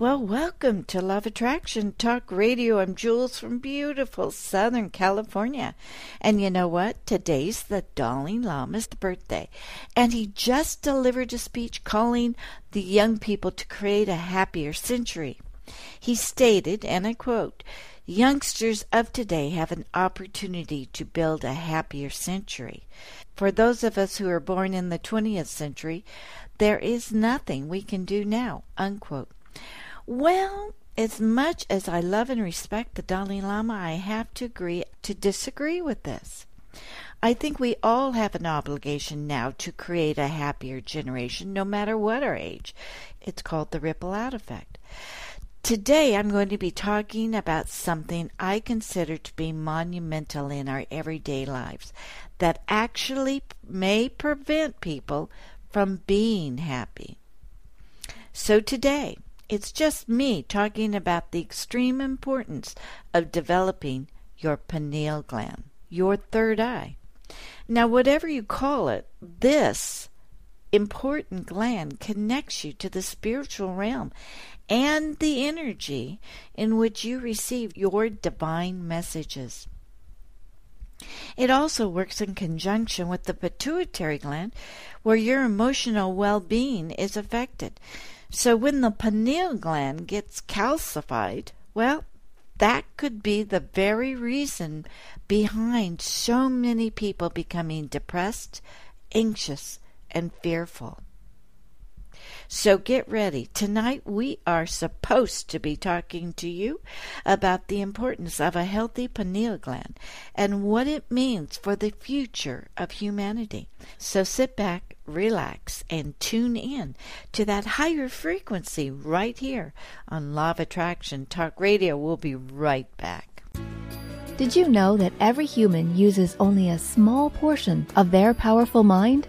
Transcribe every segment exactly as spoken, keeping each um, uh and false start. Well, welcome to Law of Attraction Talk Radio. I'm Jules from beautiful Southern California. And you know what? Today's the Dalai Lama's birthday. And he just delivered a speech calling the young people to create a happier century. He stated, and I quote, "Youngsters of today have an opportunity to build a happier century. For those of us who are born in the twentieth century, there is nothing we can do now," unquote. Well, as much as I love and respect the Dalai Lama, I have to agree to disagree with this. I think we all have an obligation now to create a happier generation, no matter what our age. It's called the ripple out effect. Today, I'm going to be talking about something I consider to be monumental in our everyday lives that actually may prevent people from being happy. So today, it's just me talking about the extreme importance of developing your pineal gland, your third eye. Now, whatever you call it, this important gland connects you to the spiritual realm and the energy in which you receive your divine messages. It also works in conjunction with the pituitary gland, where your emotional well-being is affected. So when the pineal gland gets calcified, well, that could be the very reason behind so many people becoming depressed, anxious, and fearful. So get ready. Tonight we are supposed to be talking to you about the importance of a healthy pineal gland and what it means for the future of humanity. So sit back, relax, and tune in to that higher frequency right here on Law of Attraction Talk Radio. We'll be right back. Did you know that every human uses only a small portion of their powerful mind?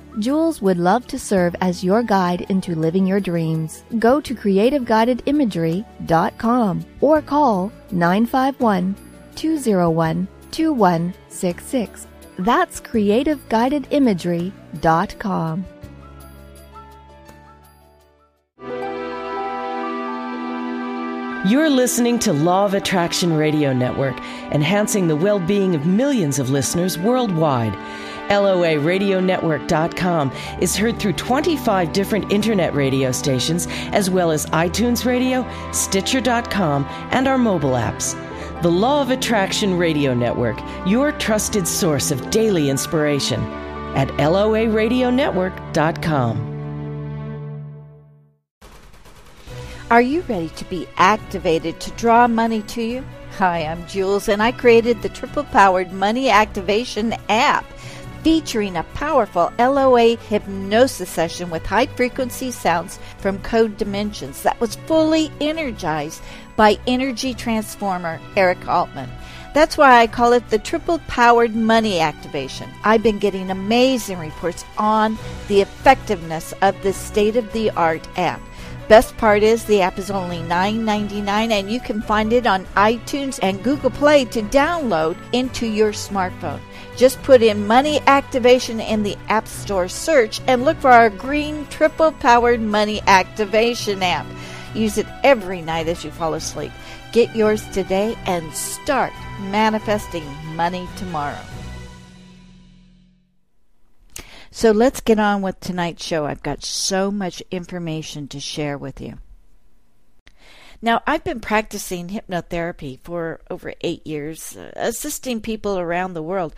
Jules would love to serve as your guide into living your dreams. Go to Creative Guided Imagery dot com or call nine five one, two oh one, two one six six. That's Creative Guided Imagery dot com. You're listening to Law of Attraction Radio Network, enhancing the well-being of millions of listeners worldwide. L O A radio network dot com is heard through twenty-five different internet radio stations, as well as iTunes Radio, Stitcher dot com, and our mobile apps. The Law of Attraction Radio Network, your trusted source of daily inspiration at L O A radio network dot com. Are you ready to be activated to draw money to you? Hi, I'm Jules, and I created the triple-powered Money Activation app, featuring a powerful L O A hypnosis session with high-frequency sounds from Code Dimensions that was fully energized by energy transformer Eric Altman. That's why I call it the triple-powered money activation. I've been getting amazing reports on the effectiveness of this state-of-the-art app. Best part is the app is only nine ninety-nine, and you can find it on iTunes and Google Play to download into your smartphone. Just put in Money Activation in the App Store search and look for our green triple-powered Money Activation app. Use it every night as you fall asleep. Get yours today and start manifesting money tomorrow. So let's get on with tonight's show. I've got so much information to share with you. Now, I've been practicing hypnotherapy for over eight years, assisting people around the world,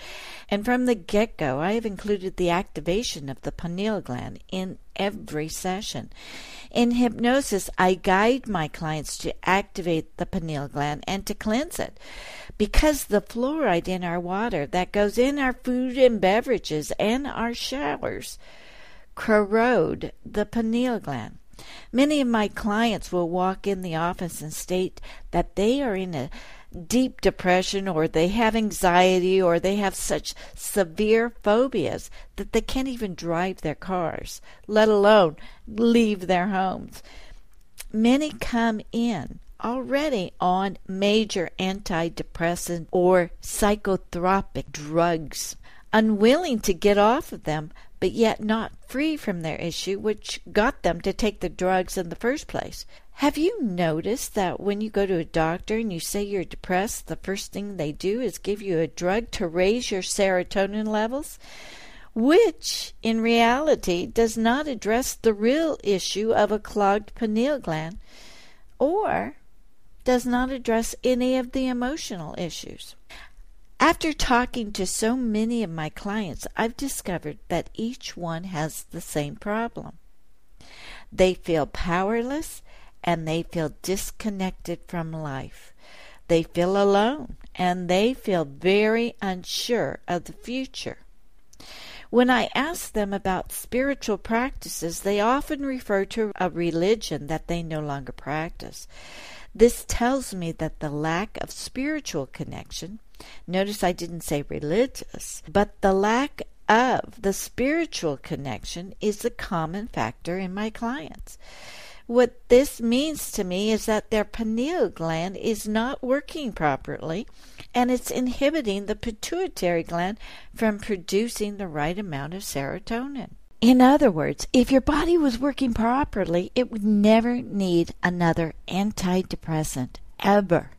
and from the get-go, I have included the activation of the pineal gland in every session. In hypnosis, I guide my clients to activate the pineal gland and to cleanse it, because the fluoride in our water that goes in our food and beverages and our showers corrode the pineal gland. Many of my clients will walk in the office and state that they are in a deep depression, or they have anxiety, or they have such severe phobias that they can't even drive their cars, let alone leave their homes. Many come in already on major antidepressant or psychotropic drugs, unwilling to get off of them, but yet not free from their issue, which got them to take the drugs in the first place. Have you noticed that when you go to a doctor and you say you're depressed, the first thing they do is give you a drug to raise your serotonin levels, which in reality does not address the real issue of a clogged pineal gland or does not address any of the emotional issues? After talking to so many of my clients, I've discovered that each one has the same problem. They feel powerless and they feel disconnected from life. They feel alone and they feel very unsure of the future. When I ask them about spiritual practices, they often refer to a religion that they no longer practice. This tells me that the lack of spiritual connection — notice I didn't say religious, but the lack of the spiritual connection is the common factor in my clients. What this means to me is that their pineal gland is not working properly, and it's inhibiting the pituitary gland from producing the right amount of serotonin. In other words, if your body was working properly, it would never need another antidepressant, ever,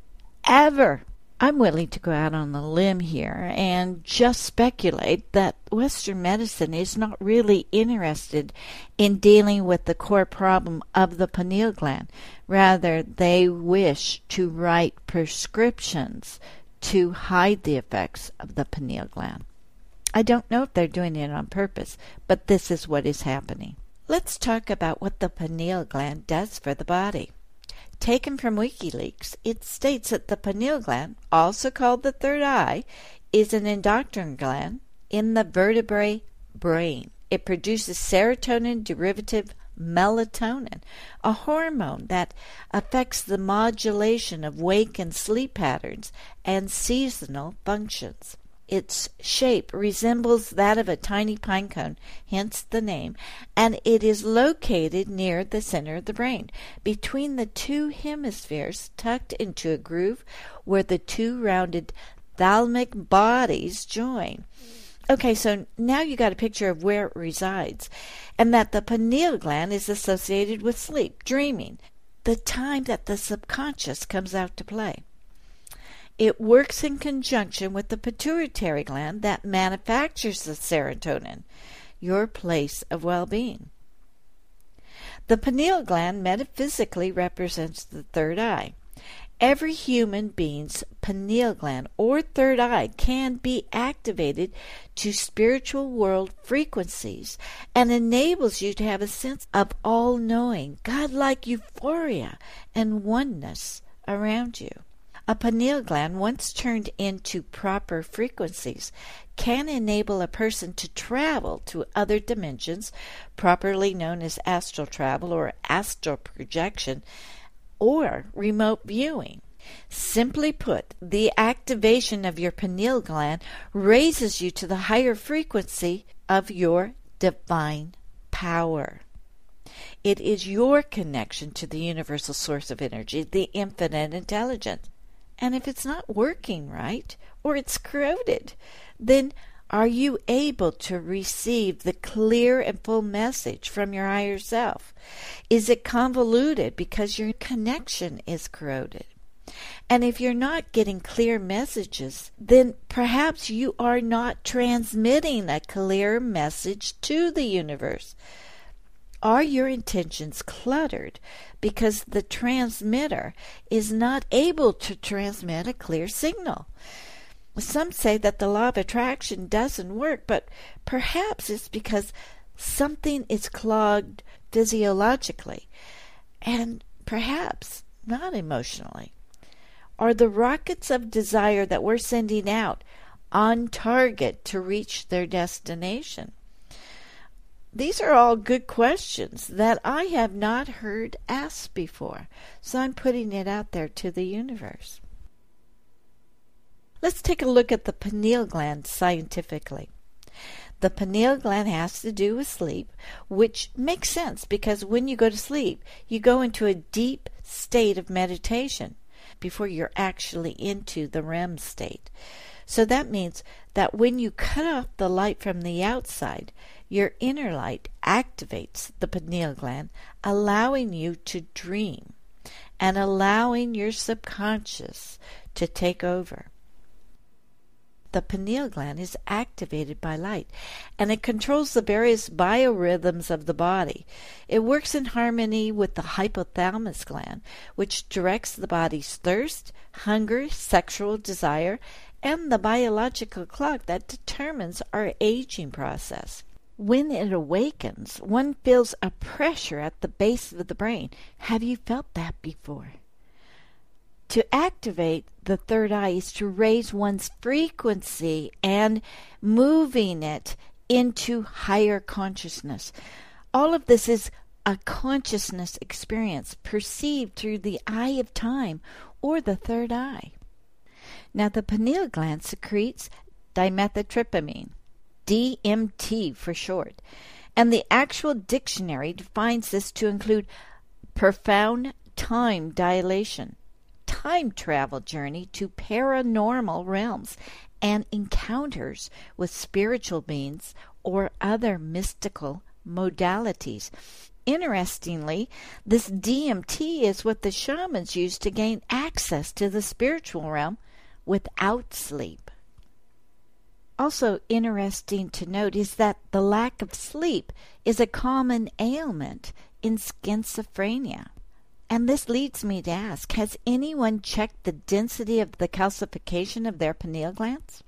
ever. I'm willing to go out on a limb here and just speculate that Western medicine is not really interested in dealing with the core problem of the pineal gland. Rather, they wish to write prescriptions to hide the effects of the pineal gland. I don't know if they're doing it on purpose, but this is what is happening. Let's talk about what the pineal gland does for the body. Taken from WikiLeaks, it states that the pineal gland, also called the third eye, is an endocrine gland in the vertebrate brain. It produces serotonin derivative melatonin, a hormone that affects the modulation of wake and sleep patterns and seasonal functions. Its shape resembles that of a tiny pine cone, hence the name, and it is located near the center of the brain, between the two hemispheres, tucked into a groove where the two rounded thalamic bodies join. Okay, so now you got a picture of where it resides, and that the pineal gland is associated with sleep, dreaming, the time that the subconscious comes out to play. It works in conjunction with the pituitary gland that manufactures the serotonin, your place of well-being. The pineal gland metaphysically represents the third eye. Every human being's pineal gland or third eye can be activated to spiritual world frequencies and enables you to have a sense of all-knowing, godlike euphoria and oneness around you. A pineal gland, once turned into proper frequencies, can enable a person to travel to other dimensions, properly known as astral travel or astral projection, or remote viewing. Simply put, the activation of your pineal gland raises you to the higher frequency of your divine power. It is your connection to the universal source of energy, the infinite intelligence. And if it's not working right, or it's corroded, then are you able to receive the clear and full message from your higher self? Is it convoluted because your connection is corroded? And if you're not getting clear messages, then perhaps you are not transmitting a clear message to the universe. Are your intentions cluttered because the transmitter is not able to transmit a clear signal? Some say that the law of attraction doesn't work, but perhaps it's because something is clogged physiologically, and perhaps not emotionally. Are the rockets of desire that we're sending out on target to reach their destination? These are all good questions that I have not heard asked before, so I'm putting it out there to the universe. Let's take a look at the pineal gland scientifically. The pineal gland has to do with sleep, which makes sense because when you go to sleep, you go into a deep state of meditation before you're actually into the REM state. So that means that when you cut off the light from the outside, your inner light activates the pineal gland, allowing you to dream and allowing your subconscious to take over. The pineal gland is activated by light, and it controls the various biorhythms of the body. It works in harmony with the hypothalamus gland, which directs the body's thirst, hunger, sexual desire, and the biological clock that determines our aging process. When it awakens, one feels a pressure at the base of the brain. Have you felt that before? To activate the third eye is to raise one's frequency and moving it into higher consciousness. All of this is a consciousness experience perceived through the eye of time or the third eye. Now, the pineal gland secretes dimethyltryptamine, D M T for short, and the actual dictionary defines this to include profound time dilation, time travel journey to paranormal realms, and encounters with spiritual beings or other mystical modalities. Interestingly, this D M T is what the shamans use to gain access to the spiritual realm without sleep. Also interesting to note is that the lack of sleep is a common ailment in schizophrenia. And this leads me to ask, has anyone checked the density of the calcification of their pineal glands?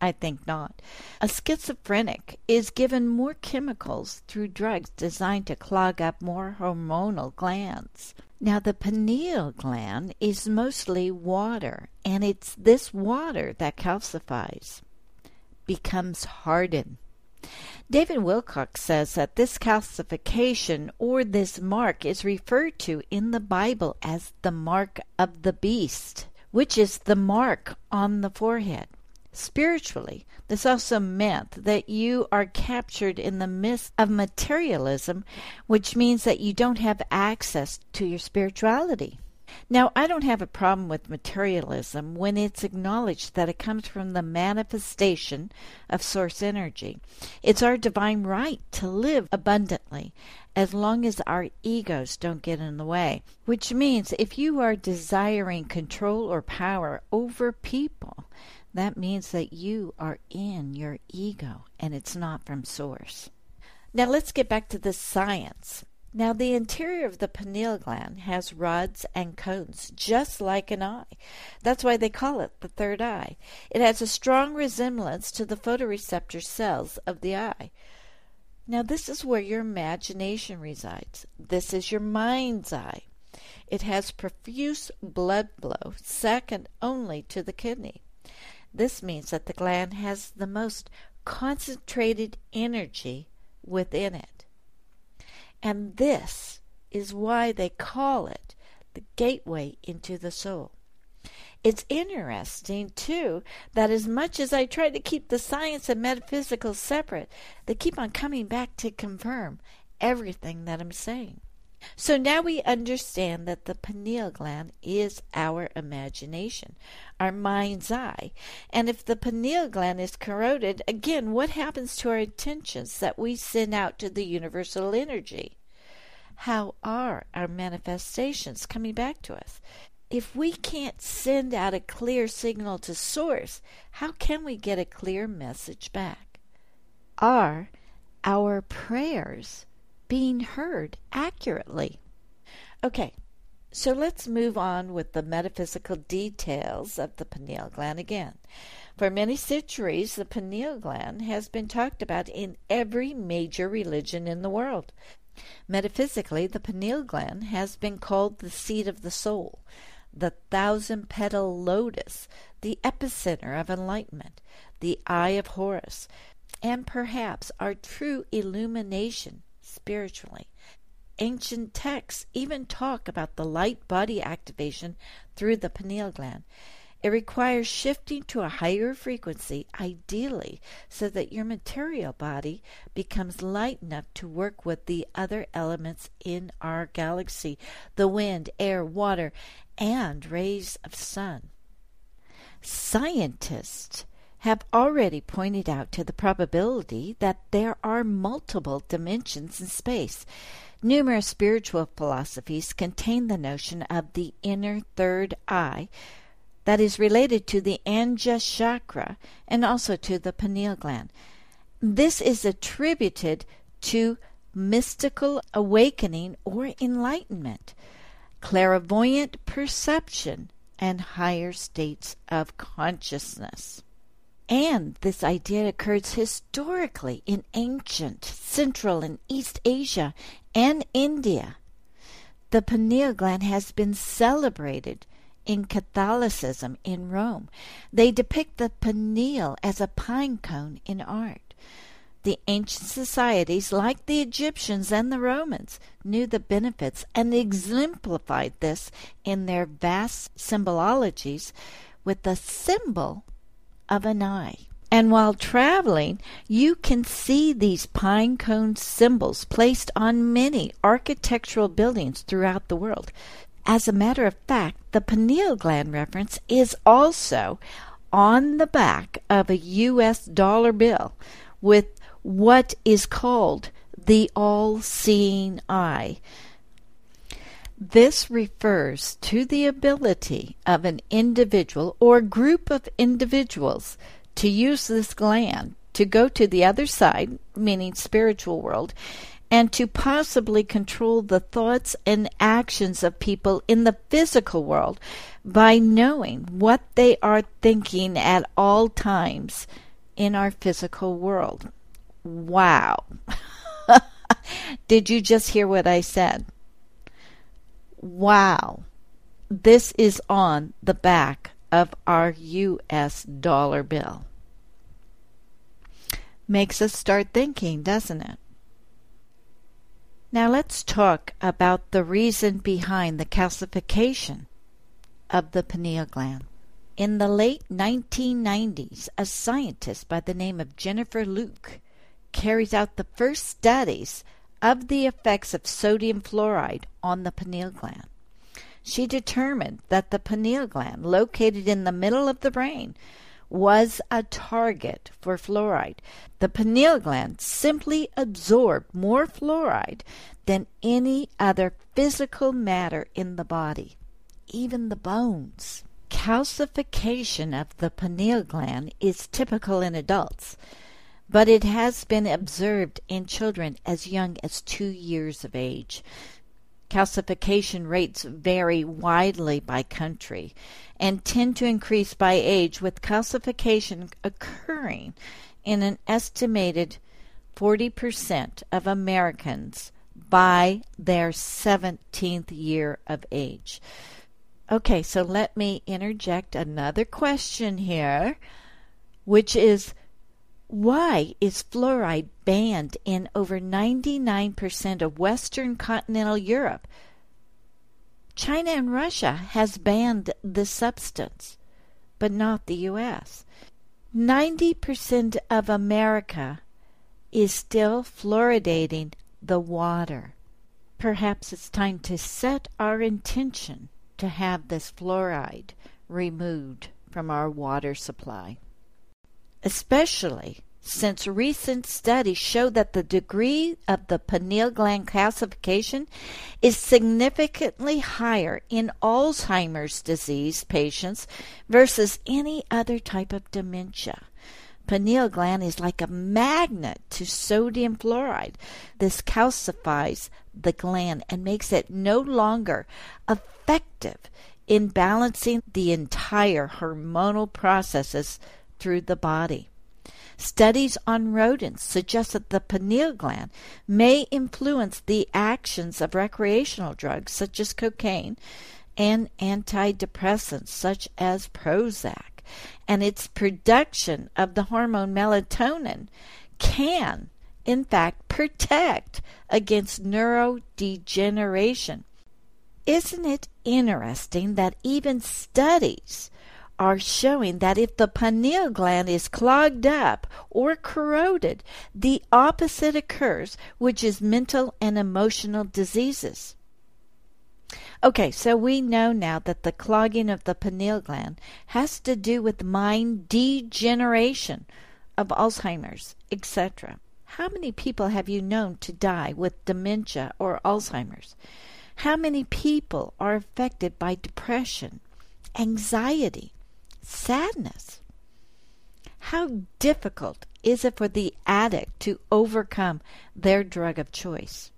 I think not. A schizophrenic is given more chemicals through drugs designed to clog up more hormonal glands. Now, the pineal gland is mostly water, and it's this water that calcifies, becomes hardened. David Wilcox says that this calcification or this mark is referred to in the Bible as the mark of the beast, which is the mark on the forehead. Spiritually, this also meant that you are captured in the midst of materialism, which means that you don't have access to your spirituality. Now, I don't have a problem with materialism when it's acknowledged that it comes from the manifestation of source energy. It's our divine right to live abundantly as long as our egos don't get in the way, which means if you are desiring control or power over people, that means that you are in your ego and it's not from source. Now, let's get back to the science. Now, the interior of the pineal gland has rods and cones, just like an eye. That's why they call it the third eye. It has a strong resemblance to the photoreceptor cells of the eye. Now, this is where your imagination resides. This is your mind's eye. It has profuse blood flow, second only to the kidney. This means that the gland has the most concentrated energy within it. And this is why they call it the gateway into the soul. It's interesting, too, that as much as I try to keep the science and metaphysical separate, they keep on coming back to confirm everything that I'm saying. So now we understand that the pineal gland is our imagination, our mind's eye. And if the pineal gland is corroded, again, what happens to our intentions that we send out to the universal energy? How are our manifestations coming back to us? If we can't send out a clear signal to source, how can we get a clear message back? Are our prayers being heard accurately. Okay, so let's move on with the metaphysical details of the pineal gland again. For many centuries, the pineal gland has been talked about in every major religion in the world. Metaphysically, the pineal gland has been called the seat of the soul, the thousand-petal lotus, the epicenter of enlightenment, the eye of Horus, and perhaps our true illumination spiritually. Ancient texts even talk about the light body activation through the pineal gland. It requires shifting to a higher frequency, ideally, so that your material body becomes light enough to work with the other elements in our galaxy, the wind, air, water, and rays of sun. Scientists have already pointed out to the probability that there are multiple dimensions in space. Numerous spiritual philosophies contain the notion of the inner third eye, that is related to the Anja chakra and also to the pineal gland. This is attributed to mystical awakening or enlightenment, clairvoyant perception, and higher states of consciousness. And this idea occurs historically in ancient Central and East Asia and India. The pineal gland has been celebrated in Catholicism in Rome. They depict the pineal as a pine cone in art. The ancient societies, like the Egyptians and the Romans, knew the benefits and exemplified this in their vast symbolologies with the symbol of an eye. And while traveling, you can see these pine cone symbols placed on many architectural buildings throughout the world. As a matter of fact, the pineal gland reference is also on the back of a U S dollar bill with what is called the all-seeing eye. This refers to the ability of an individual or group of individuals to use this gland to go to the other side, meaning spiritual world, and to possibly control the thoughts and actions of people in the physical world by knowing what they are thinking at all times in our physical world. Wow. Did you just hear what I said? Wow. This is on the back of our U S dollar bill. Makes us start thinking, doesn't it? Now let's talk about the reason behind the calcification of the pineal gland. In the late nineteen nineties, a scientist by the name of Jennifer Luke carries out the first studies of the effects of sodium fluoride on the pineal gland. She determined that the pineal gland, located in the middle of the brain, was a target for fluoride. The pineal gland simply absorbed more fluoride than any other physical matter in the body, even the bones. Calcification of the pineal gland is typical in adults, but it has been observed in children as young as two years of age. Calcification rates vary widely by country and tend to increase by age, with calcification occurring in an estimated forty percent of Americans by their seventeenth year of age. Okay, so let me interject another question here, which is, why is fluoride banned in over ninety-nine percent of Western continental Europe? China and Russia has banned this substance, but not the U S ninety percent of America is still fluoridating the water. Perhaps it's time to set our intention to have this fluoride removed from our water supply, especially since recent studies show that the degree of the pineal gland calcification is significantly higher in Alzheimer's disease patients versus any other type of dementia. pineal gland is like a magnet to sodium fluoride. This calcifies the gland and makes it no longer effective in balancing the entire hormonal processes through the body. Studies on rodents suggest that the pineal gland may influence the actions of recreational drugs such as cocaine and antidepressants such as Prozac, and its production of the hormone melatonin can, in fact, protect against neurodegeneration. Isn't it interesting that even studies are showing that if the pineal gland is clogged up or corroded, the opposite occurs, which is mental and emotional diseases. Okay, so we know now that the clogging of the pineal gland has to do with mind degeneration of Alzheimer's, et cetera. How many people have you known to die with dementia or Alzheimer's? How many people are affected by depression, anxiety, sadness? How difficult is it for the addict to overcome their drug of choice?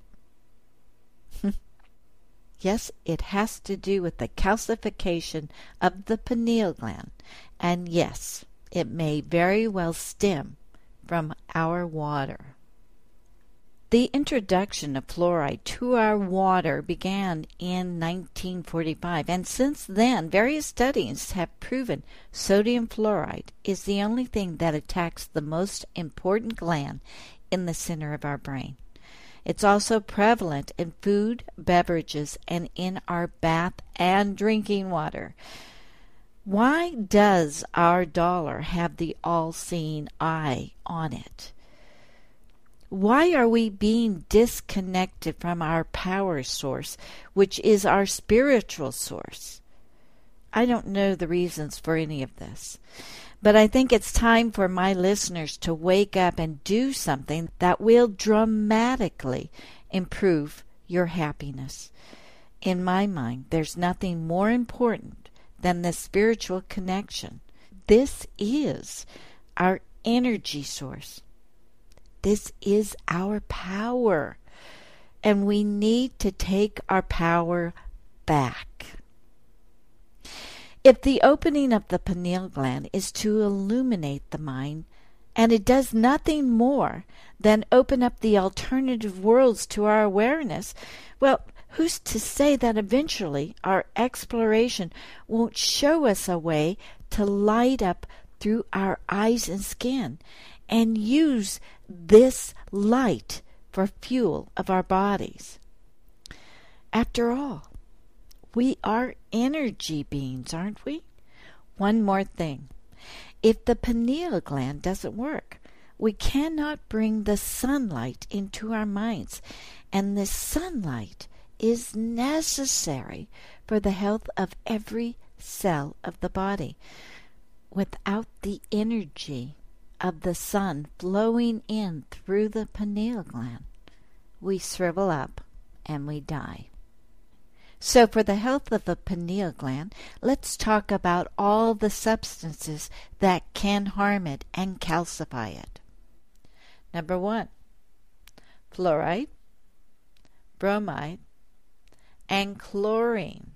Yes, it has to do with the calcification of the pineal gland, and yes, it may very well stem from our water. The introduction of fluoride to our water began in nineteen forty-five, and since then various studies have proven sodium fluoride is the only thing that attacks the most important gland in the center of our brain. It's also prevalent in food, beverages, and in our bath and drinking water. Why does our dollar have the all-seeing eye on it? Why are we being disconnected from our power source, which is our spiritual source? I don't know the reasons for any of this, but I think it's time for my listeners to wake up and do something that will dramatically improve your happiness. In my mind, there's nothing more important than the spiritual connection. This is our energy source. This is our power, and we need to take our power back. If the opening of the pineal gland is to illuminate the mind, and it does nothing more than open up the alternative worlds to our awareness, well, who's to say that eventually our exploration won't show us a way to light up through our eyes and skin, and use this light for fuel of our bodies? After all, we are energy beings, aren't we? One more thing. If the pineal gland doesn't work, we cannot bring the sunlight into our minds, and this sunlight is necessary for the health of every cell of the body. Without the energy of the sun flowing in through the pineal gland, we shrivel up and we die. So for the health of the pineal gland, let's talk about all the substances that can harm it and calcify it. Number one, fluoride, bromide, and chlorine.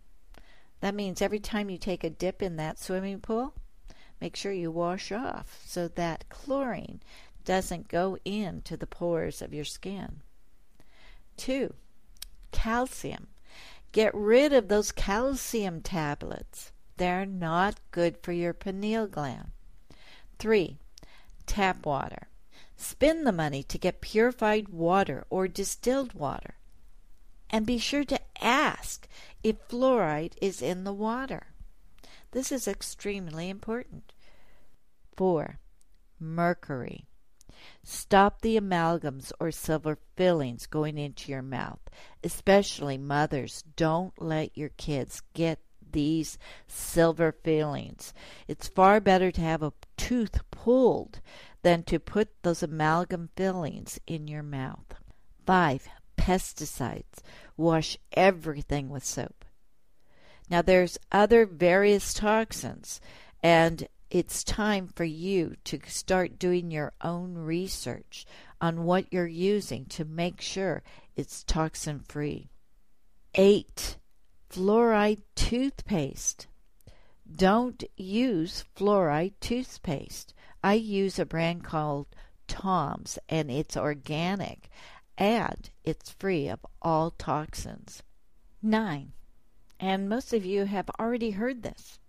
That means every time you take a dip in that swimming pool, make sure you wash off so that chlorine doesn't go into the pores of your skin. Two, calcium. Get rid of those calcium tablets. They're not good for your pineal gland. Three, tap water. Spend the money to get purified water or distilled water. And be sure to ask if fluoride is in the water. This is extremely important. Four, mercury. Stop the amalgams or silver fillings going into your mouth. Especially mothers, don't let your kids get these silver fillings. It's far better to have a tooth pulled than to put those amalgam fillings in your mouth. Five, pesticides. Wash everything with soap. Now, there's other various toxins, and it's time for you to start doing your own research on what you're using to make sure it's toxin-free. Eight, fluoride toothpaste. Don't use fluoride toothpaste. I use a brand called Tom's, and it's organic, and it's free of all toxins. Nine, and most of you have already heard this,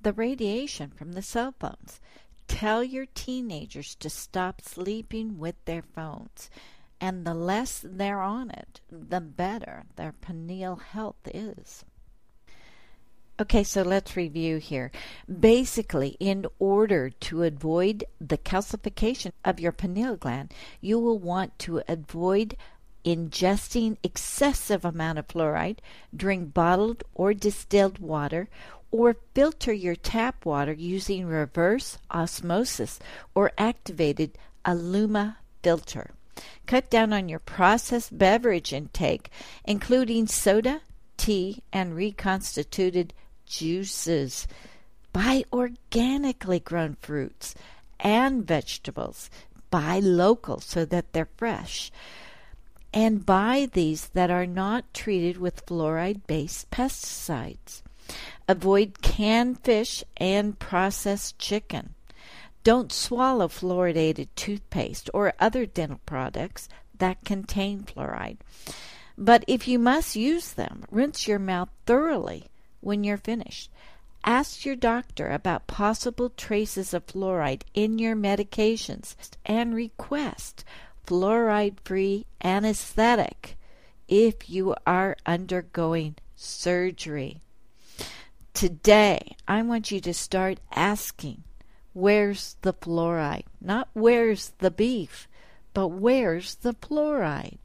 the radiation from the cell phones. Tell your teenagers to stop sleeping with their phones, and the less they're on it, the better their pineal health is. Okay, so let's review here. Basically, in order to avoid the calcification of your pineal gland, you will want to avoid ingesting excessive amount of fluoride, drink bottled or distilled water, or filter your tap water using reverse osmosis or activated Aluma filter. Cut down on your processed beverage intake, including soda, tea, and reconstituted juices. Buy organically grown fruits and vegetables. Buy local so that they're fresh. And buy these that are not treated with fluoride-based pesticides. Avoid canned fish and processed chicken. Don't swallow fluoridated toothpaste or other dental products that contain fluoride. But if you must use them, rinse your mouth thoroughly when you're finished. Ask your doctor about possible traces of fluoride in your medications and request fluoride-free anesthetic if you are undergoing surgery. Today, I want you to start asking, where's the fluoride? Not where's the beef, but where's the fluoride?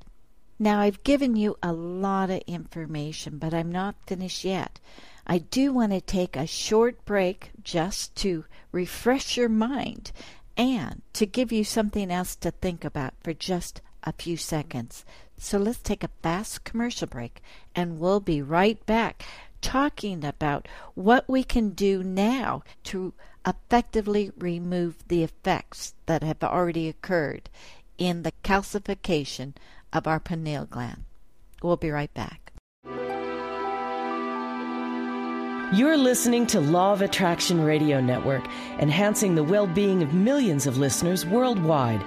Now, I've given you a lot of information, but I'm not finished yet. I do want to take a short break just to refresh your mind and to give you something else to think about for just a few seconds. So let's take a fast commercial break, and we'll be right back talking about what we can do now to effectively remove the effects that have already occurred in the calcification of our pineal gland. We'll be right back. You're listening to Law of Attraction Radio Network, enhancing the well-being of millions of listeners worldwide.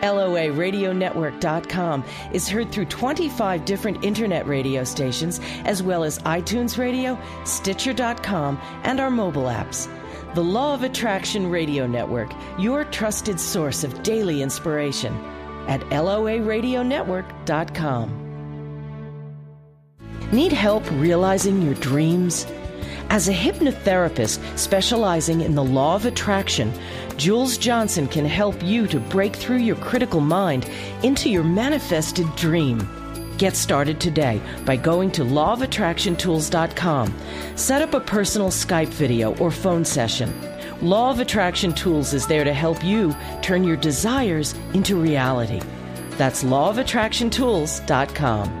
L O A radio network dot com is heard through twenty-five different internet radio stations, as well as iTunes Radio, Stitcher dot com, and our mobile apps. The Law of Attraction Radio Network, your trusted source of daily inspiration at L O A radio network dot com. Need help realizing your dreams? As a hypnotherapist specializing in the law of attraction, Jules Johnson can help you to break through your critical mind into your manifested dream. Get started today by going to law of attraction tools dot com. Set up a personal Skype video or phone session. Law of Attraction Tools is there to help you turn your desires into reality. That's law of attraction tools dot com.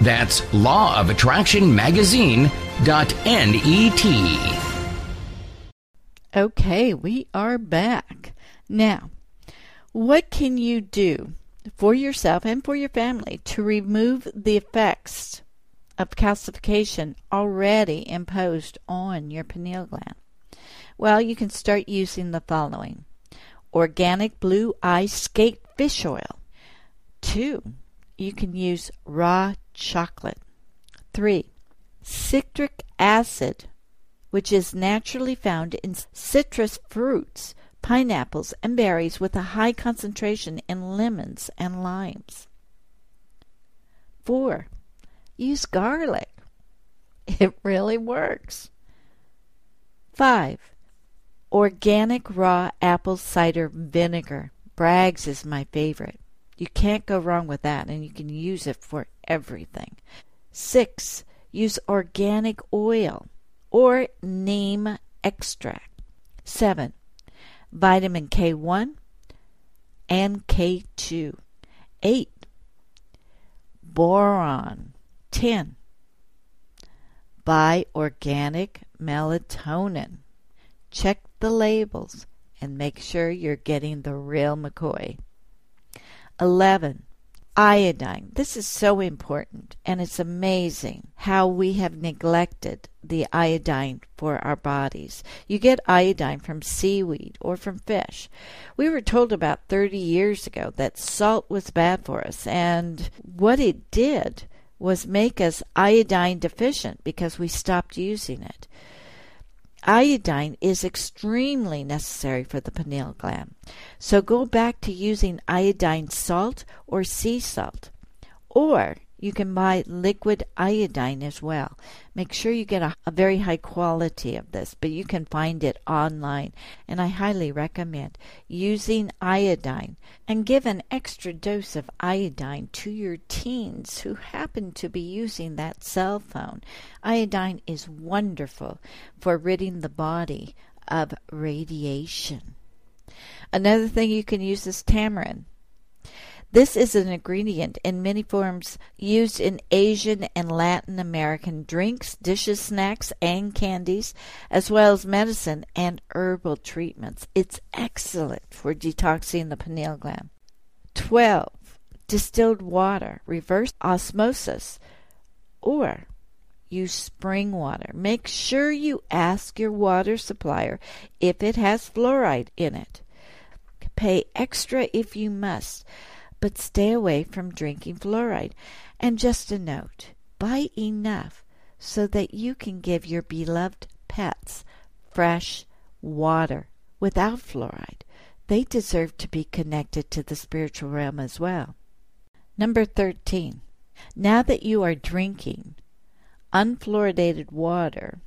That's law of attraction magazine dot net. Okay, we are back. Now, what can you do for yourself and for your family to remove the effects of calcification already imposed on your pineal gland? Well, you can start using the following. Organic blue eye skate fish oil. Two, you can use raw chocolate. Three, citric acid, which is naturally found in citrus fruits, pineapples, and berries, with a high concentration in lemons and limes. Four, use garlic. It really works. Five. Organic raw apple cider vinegar. Bragg's is my favorite. You can't go wrong with that, and you can use it for everything. Six. Use organic oil or neem extract. Seven. Vitamin K one and K two. Eight. Boron. Ten. Buy organic melatonin. Check the labels and make sure you're getting the real McCoy. Eleven. Iodine. This is so important, and it's amazing how we have neglected the iodine for our bodies. You get iodine from seaweed or from fish. We were told about thirty years ago that salt was bad for us, and what it did was make us iodine deficient because we stopped using it. Iodine is extremely necessary for the pineal gland. So go back to using iodine salt or sea salt. Or you can buy liquid iodine as well. Make sure you get a, a very high quality of this, but you can find it online. And I highly recommend using iodine, and give an extra dose of iodine to your teens who happen to be using that cell phone. Iodine is wonderful for ridding the body of radiation. Another thing you can use is tamarind. This is an ingredient in many forms used in Asian and Latin American drinks, dishes, snacks, and candies, as well as medicine and herbal treatments. It's excellent for detoxing the pineal gland. twelve. Distilled water, reverse osmosis, or use spring water. Make sure you ask your water supplier if it has fluoride in it. Pay extra if you must, but stay away from drinking fluoride. And just a note, buy enough so that you can give your beloved pets fresh water without fluoride. They deserve to be connected to the spiritual realm as well. Number thirteen. Now that you are drinking unfluoridated water,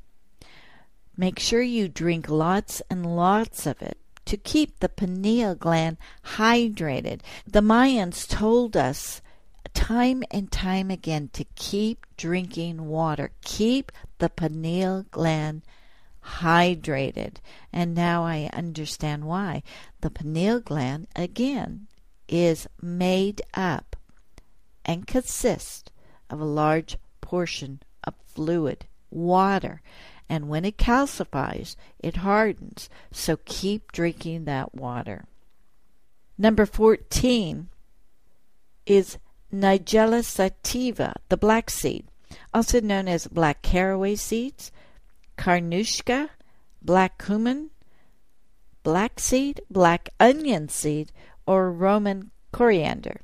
make sure you drink lots and lots of it to keep the pineal gland hydrated. The Mayans told us time and time again to keep drinking water. Keep the pineal gland hydrated. And now I understand why. The pineal gland, again, is made up and consists of a large portion of fluid, water. And when it calcifies, it hardens. So keep drinking that water. Number fourteen is Nigella sativa, the black seed, also known as black caraway seeds, carnushka, black cumin, black seed, black onion seed, or Roman coriander.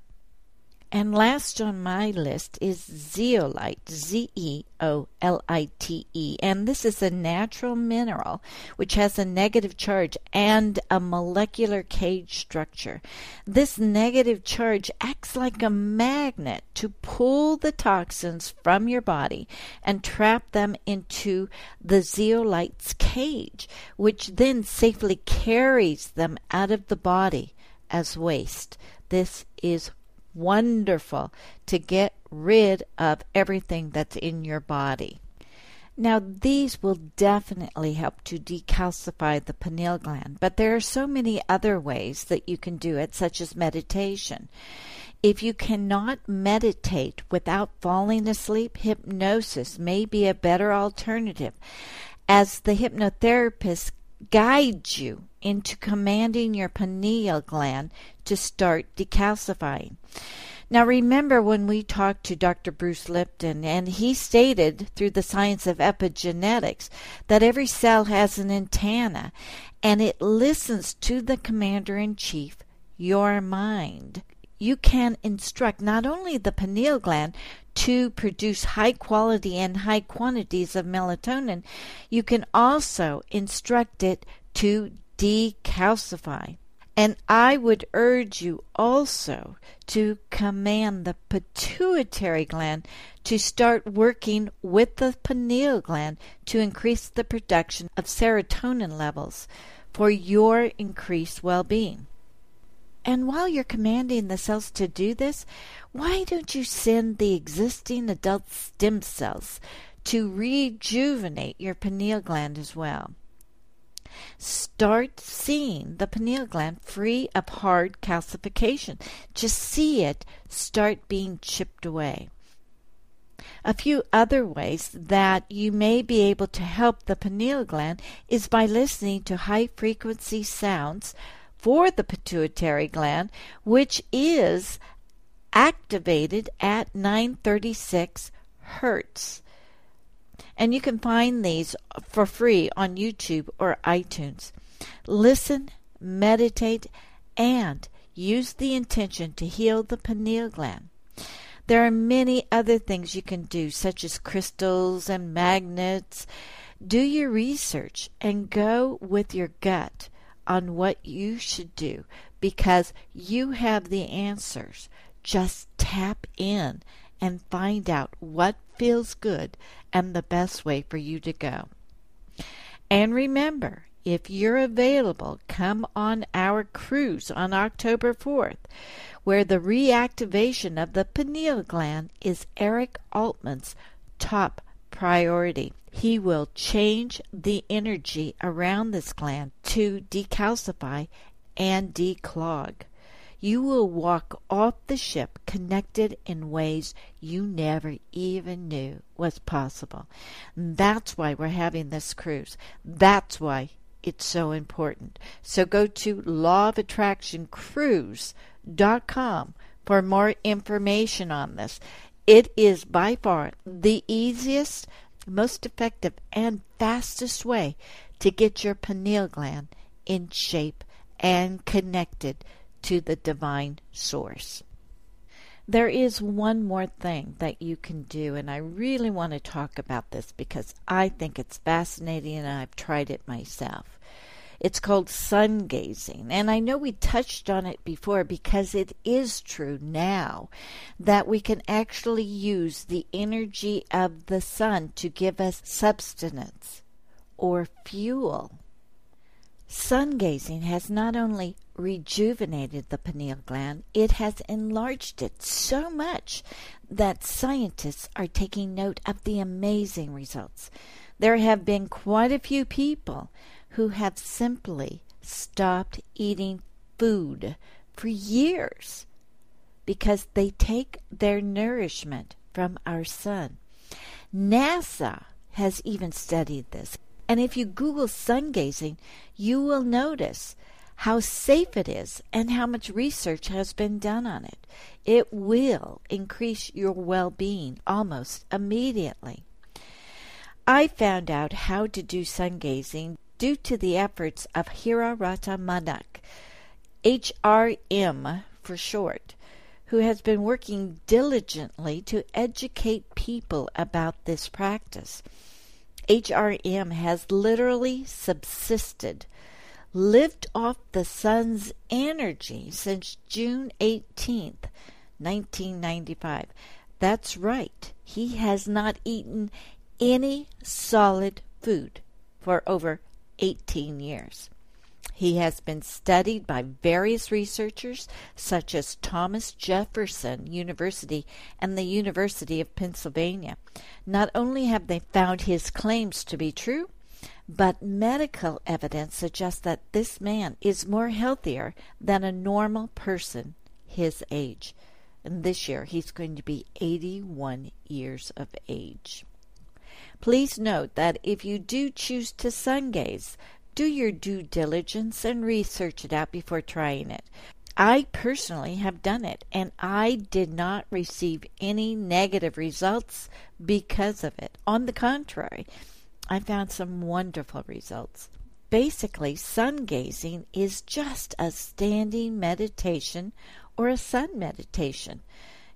And last on my list is zeolite, Z E O L I T E. And this is a natural mineral which has a negative charge and a molecular cage structure. This negative charge acts like a magnet to pull the toxins from your body and trap them into the zeolite's cage, which then safely carries them out of the body as waste. This is wonderful to get rid of everything that's in your body. Now, these will definitely help to decalcify the pineal gland, but there are so many other ways that you can do it, such as meditation. If you cannot meditate without falling asleep, hypnosis may be a better alternative, as the hypnotherapist guides you into commanding your pineal gland to start decalcifying. Now remember when we talked to Doctor Bruce Lipton, and he stated through the science of epigenetics that every cell has an antenna, and it listens to the commander-in-chief, your mind. You can instruct not only the pineal gland to produce high quality and high quantities of melatonin, you can also instruct it to decalcify. And I would urge you also to command the pituitary gland to start working with the pineal gland to increase the production of serotonin levels for your increased well-being. And while you're commanding the cells to do this, why don't you send the existing adult stem cells to rejuvenate your pineal gland as well? Start seeing the pineal gland free of hard calcification. Just see it start being chipped away. A few other ways that you may be able to help the pineal gland is by listening to high-frequency sounds for the pituitary gland, which is activated at nine thirty-six hertz. And you can find these for free on YouTube or iTunes. Listen, meditate, and use the intention to heal the pineal gland. There are many other things you can do, such as crystals and magnets. Do your research and go with your gut on what you should do, because you have the answers. Just tap in and find out what feels good and the best way for you to go. And remember, if you're available, come on our cruise on October fourth, where the reactivation of the pineal gland is Eric Altman's top priority. He will change the energy around this gland to decalcify and declog. You will walk off the ship connected in ways you never even knew was possible. That's why we're having this cruise. That's why it's so important. So go to law of attraction cruise dot com for more information on this. It is by far the easiest, most effective, and fastest way to get your pineal gland in shape and connected to the divine source. There is one more thing that you can do, and I really want to talk about this because I think it's fascinating and I've tried it myself. It's called sun gazing, and I know we touched on it before because it is true now that we can actually use the energy of the sun to give us substance or fuel. Sun gazing has not only rejuvenated the pineal gland, it has enlarged it so much that scientists are taking note of the amazing results. There have been quite a few people who have simply stopped eating food for years because they take their nourishment from our sun. NASA has even studied this. And if you Google sun gazing, you will notice how safe it is and how much research has been done on it. It will increase your well-being almost immediately. I found out how to do sun gazing due to the efforts of Hira Rata Manak, H R M for short, who has been working diligently to educate people about this practice. H R M has literally subsisted, lived off the sun's energy since June eighteenth, nineteen ninety-five. That's right, he has not eaten any solid food for over eighteen years. He has been studied by various researchers such as Thomas Jefferson University and the University of Pennsylvania. Not only have they found his claims to be true, but medical evidence suggests that this man is more healthier than a normal person his age. And this year he's going to be eighty-one years of age. Please note that if you do choose to sun gaze, do your due diligence and research it out before trying it. I personally have done it, and I did not receive any negative results because of it. On the contrary, I found some wonderful results. Basically, sun gazing is just a standing meditation or a sun meditation,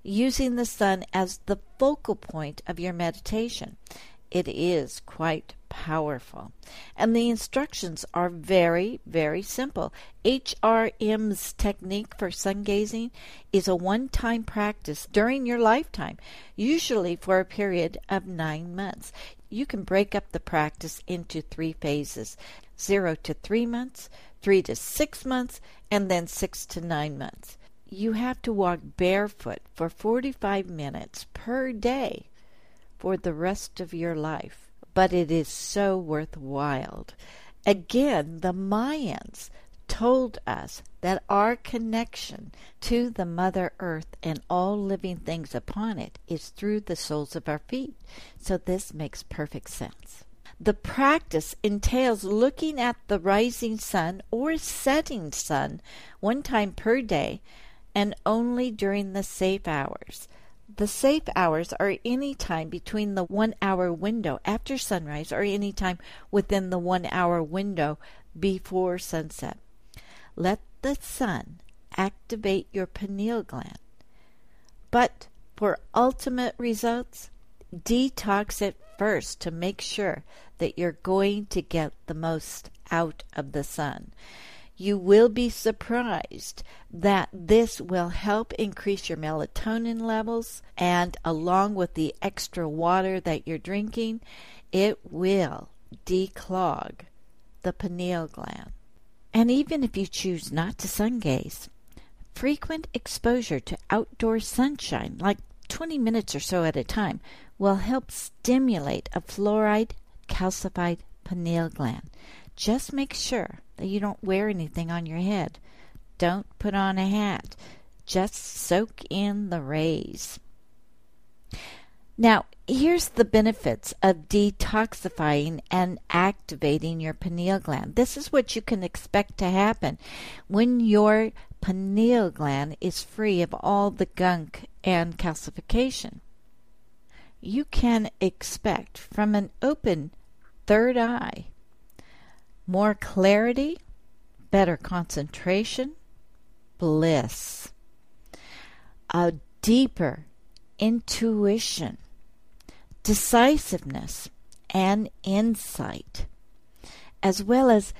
using the sun as the focal point of your meditation. It is quite powerful. And the instructions are very, very simple. H R M's technique for sun gazing is a one-time practice during your lifetime, usually for a period of nine months. You can break up the practice into three phases, zero to three months, three to six months, and then six to nine months. You have to walk barefoot for forty-five minutes per day for the rest of your life. But it is so worthwhile. Again, the Mayans told us that our connection to the Mother Earth and all living things upon it is through the soles of our feet. So this makes perfect sense. The practice entails looking at the rising sun or setting sun one time per day and only during the safe hours. The safe hours are any time between the one-hour window after sunrise or any time within the one-hour window before sunset. Let the sun activate your pineal gland. But for ultimate results, detox it first to make sure that you're going to get the most out of the sun. You will be surprised that this will help increase your melatonin levels, and along with the extra water that you're drinking, it will declog the pineal gland. And even if you choose not to sun gaze, frequent exposure to outdoor sunshine, like twenty minutes or so at a time, will help stimulate a fluoride calcified pineal gland. Just make sure that you don't wear anything on your head. Don't put on a hat. Just soak in the rays. Now, here's the benefits of detoxifying and activating your pineal gland. This is what you can expect to happen when your pineal gland is free of all the gunk and calcification. You can expect from an open third eye more clarity, better concentration, bliss, a deeper intuition, decisiveness, and insight, as well as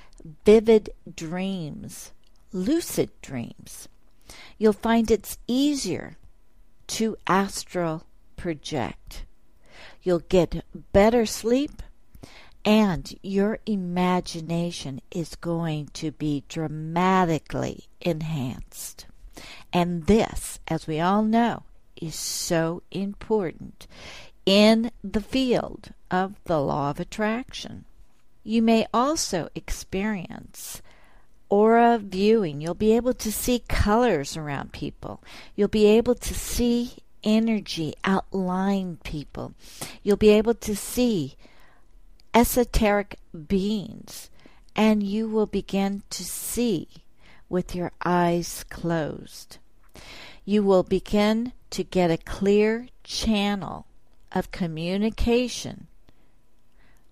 vivid dreams, lucid dreams. You'll find it's easier to astral project. You'll get better sleep, and your imagination is going to be dramatically enhanced. And this, as we all know, is so important in the field of the law of attraction. You may also experience aura viewing. You'll be able to see colors around people. You'll be able to see energy outline people. You'll be able to see esoteric beings, and you will begin to see with your eyes closed. You will begin to get a clear channel of communication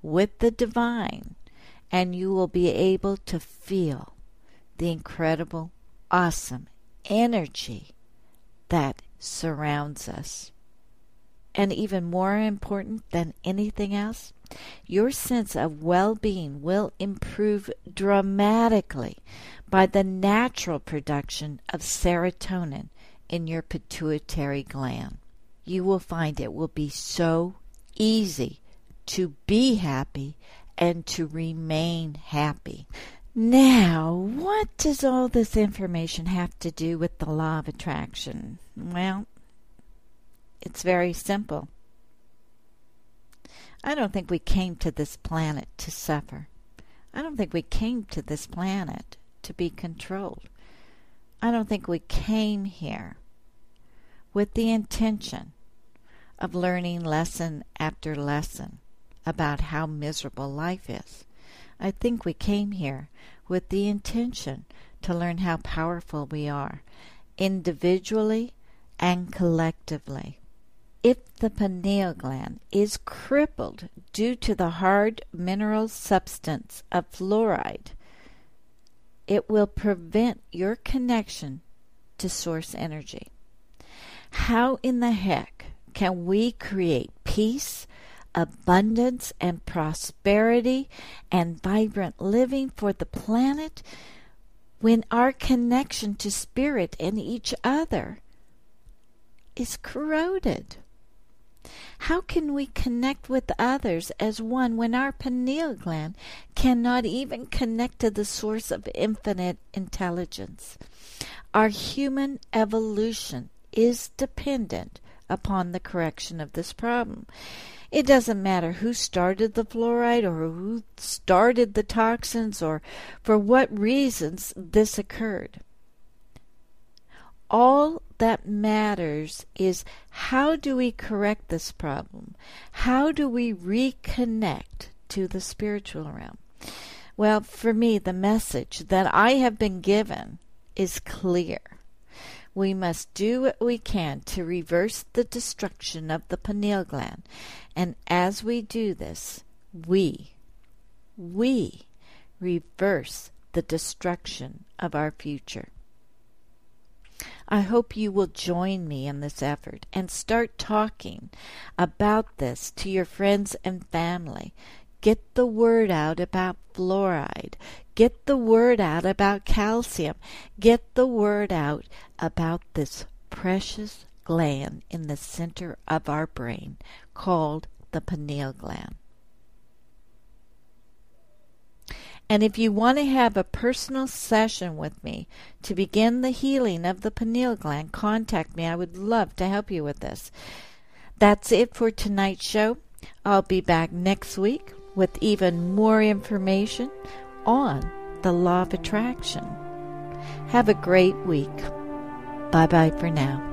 with the divine, and you will be able to feel the incredible, awesome energy that surrounds us. And even more important than anything else, your sense of well-being will improve dramatically by the natural production of serotonin in your pituitary gland. You will find it will be so easy to be happy and to remain happy. Now, what does all this information have to do with the law of attraction? Well, it's very simple. I don't think we came to this planet to suffer. I don't think we came to this planet to be controlled. I don't think we came here with the intention of learning lesson after lesson about how miserable life is. I think we came here with the intention to learn how powerful we are, individually and collectively. If the pineal gland is crippled due to the hard mineral substance of fluoride, it will prevent your connection to source energy. How in the heck can we create peace, abundance and prosperity and vibrant living for the planet when our connection to spirit and each other is corroded? How can we connect with others as one when our pineal gland cannot even connect to the source of infinite intelligence? Our human evolution is dependent upon the correction of this problem. It doesn't matter who started the fluoride or who started the toxins or for what reasons this occurred. All that matters is, how do we correct this problem? How do we reconnect to the spiritual realm? Well, for me, the message that I have been given is clear. We must do what we can to reverse the destruction of the pineal gland. And as we do this, we, we reverse the destruction of our future. I hope you will join me in this effort and start talking about this to your friends and family. Get the word out about fluoride. Get the word out about calcium. Get the word out about this precious gland in the center of our brain called the pineal gland. And if you want to have a personal session with me to begin the healing of the pineal gland, contact me. I would love to help you with this. That's it for tonight's show. I'll be back next week with even more information on the law of attraction. Have a great week. Bye-bye for now.